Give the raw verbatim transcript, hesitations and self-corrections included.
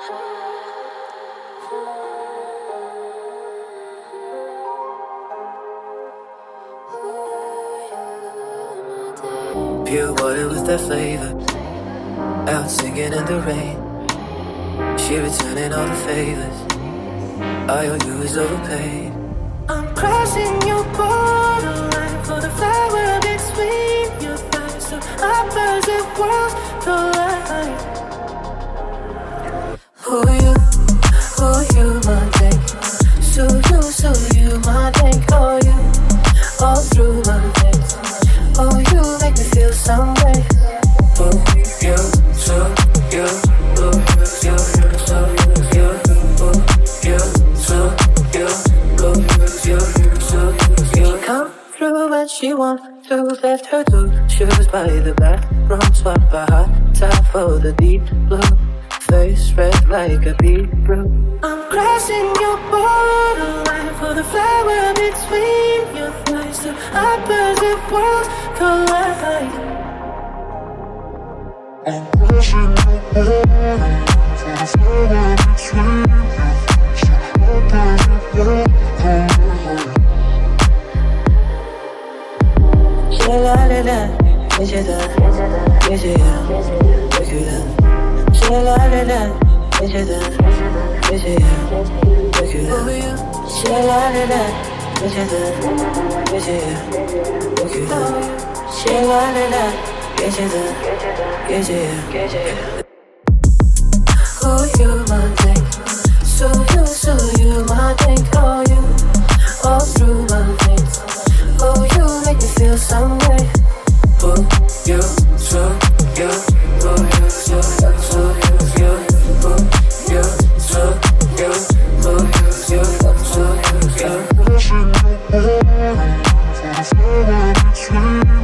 Pure water with that flavor. Out singing in the rain. She returning all the favors. I owe you is overpaid. I'm crossing your borderline for the flower between your thighs. So opposite worlds collide. Who you? Who you my thing? So you, so you my thing. All you, all through my thing. Oh, you make me feel some way. Oh, you, so you, oh, you, so you, oh, you, so you, oh, you, so you. She come through when she wants to. Left her two shoes by the bathroom, swap a hot top for the deep blue. Face red like a beetroot. I'm crossing your borderline for the flower between your thighs. So opposite worlds collide. I'm crossing your borderline for the flower between your thighs. So opposite worlds collide. Şelaleden geceden, geceye dökülen. Şelaleden, geceden, geceye dökülen. Şelaleden, geceden, geceye dökülen. Şelaleden, geceden, geceye dökülen. Oh you my thing, so you, so you my thing. Oh you, all through my thing. Oh you make me feel some way. Oh you, so you, oh you, so. We'll be right back.